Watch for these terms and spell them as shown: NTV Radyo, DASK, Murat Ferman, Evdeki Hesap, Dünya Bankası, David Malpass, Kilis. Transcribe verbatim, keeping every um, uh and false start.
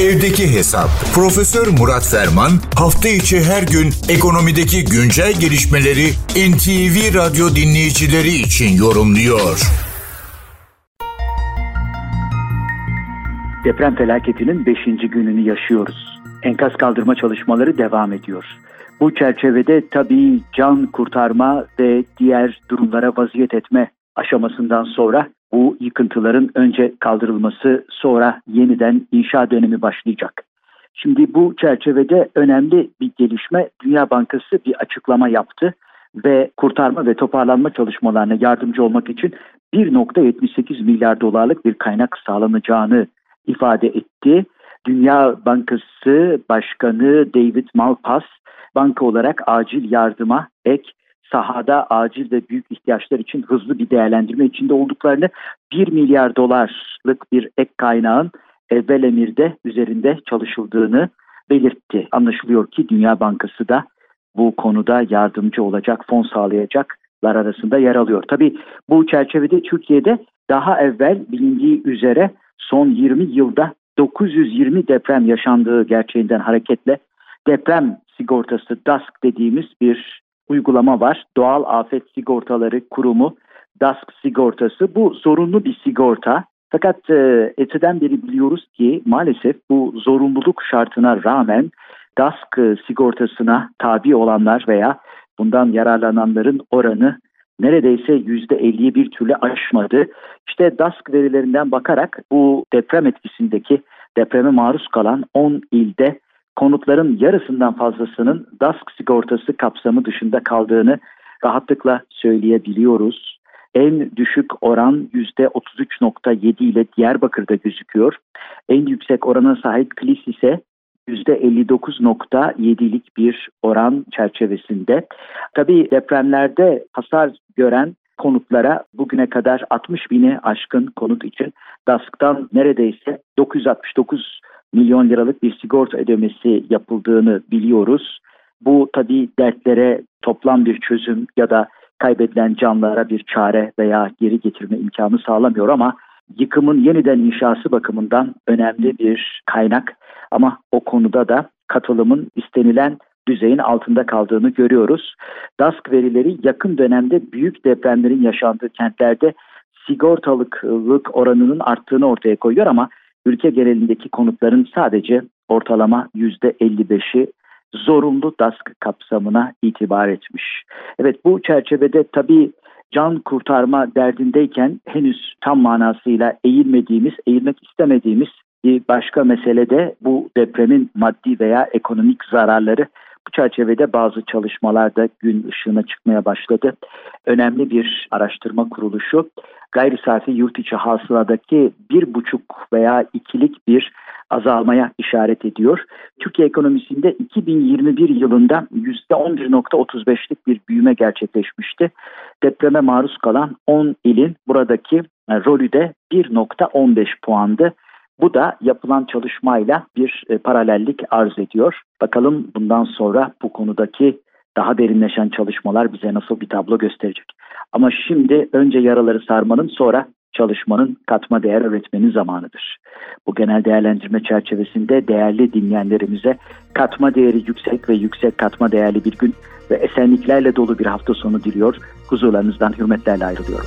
Evdeki Hesap. Profesör Murat Ferman hafta içi her gün ekonomideki güncel gelişmeleri N T V Radyo dinleyicileri için yorumluyor. Deprem felaketinin beşinci gününü yaşıyoruz. Enkaz kaldırma çalışmaları devam ediyor. Bu çerçevede tabii can kurtarma ve diğer durumlara vaziyet etme aşamasından sonra bu yıkıntıların önce kaldırılması, sonra yeniden inşa dönemi başlayacak. Şimdi bu çerçevede önemli bir gelişme, Dünya Bankası bir açıklama yaptı ve kurtarma ve toparlanma çalışmalarına yardımcı olmak için bir virgül yetmiş sekiz milyar dolarlık bir kaynak sağlanacağını ifade etti. Dünya Bankası Başkanı David Malpass, banka olarak acil yardıma ek, sahada acil ve büyük ihtiyaçlar için hızlı bir değerlendirme içinde olduklarını, bir milyar dolarlık bir ek kaynağın evvel emirde üzerinde çalışıldığını belirtti. Anlaşılıyor ki Dünya Bankası da bu konuda yardımcı olacak, fon sağlayacaklar arasında yer alıyor. Tabii bu çerçevede Türkiye'de daha evvel bilindiği üzere son yirmi yılda dokuz yüz yirmi deprem yaşandığı gerçeğinden hareketle deprem sigortası DASK dediğimiz bir uygulama var. Doğal Afet Sigortaları Kurumu DASK sigortası. Bu zorunlu bir sigorta. Fakat e, eteden beri biliyoruz ki maalesef bu zorunluluk şartına rağmen DASK sigortasına tabi olanlar veya bundan yararlananların oranı neredeyse yüzde elliyi bir türlü aşmadı. İşte DASK verilerinden bakarak bu deprem etkisindeki depreme maruz kalan on ilde konutların yarısından fazlasının DASK sigortası kapsamı dışında kaldığını rahatlıkla söyleyebiliyoruz. En düşük oran yüzde otuz üç virgül yedi ile Diyarbakır'da gözüküyor. En yüksek orana sahip Kilis ise yüzde elli dokuz virgül yedilik bir oran çerçevesinde. Tabii depremlerde hasar gören konutlara bugüne kadar altmış bini aşkın konut için DASK'tan neredeyse dokuz yüz altmış dokuz milyon liralık bir sigorta ödemesi yapıldığını biliyoruz. Bu tabii dertlere toplam bir çözüm ya da kaybedilen canlara bir çare veya geri getirme imkanı sağlamıyor ama yıkımın yeniden inşası bakımından önemli bir kaynak. Ama o konuda da katılımın istenilen düzeyin altında kaldığını görüyoruz. DASK verileri yakın dönemde büyük depremlerin yaşandığı kentlerde sigortalılık oranının arttığını ortaya koyuyor ama ülke genelindeki konutların sadece ortalama yüzde elli beşi zorunlu DASK kapsamına itibar etmiş. Evet, bu çerçevede tabii can kurtarma derdindeyken henüz tam manasıyla eğilmediğimiz, eğilmek istemediğimiz bir başka mesele de bu depremin maddi veya ekonomik zararları. Bu çerçevede bazı çalışmalarda gün ışığına çıkmaya başladı. Önemli bir araştırma kuruluşu gayri safi yurt içi hasıladaki bir buçuk veya ikilik bir azalmaya işaret ediyor. Türkiye ekonomisinde iki bin yirmi bir yılında yüzde on bir virgül otuz beşlik bir büyüme gerçekleşmişti. Depreme maruz kalan on ilin buradaki rolü de bir virgül on beş puandı. Bu da yapılan çalışmayla bir paralellik arz ediyor. Bakalım bundan sonra bu konudaki daha derinleşen çalışmalar bize nasıl bir tablo gösterecek. Ama şimdi önce yaraları sarmanın, sonra çalışmanın katma değer üretmenin zamanıdır. Bu genel değerlendirme çerçevesinde değerli dinleyenlerimize katma değeri yüksek ve yüksek katma değerli bir gün ve esenliklerle dolu bir hafta sonu diliyor. Huzurlarınızdan hürmetlerle ayrılıyorum.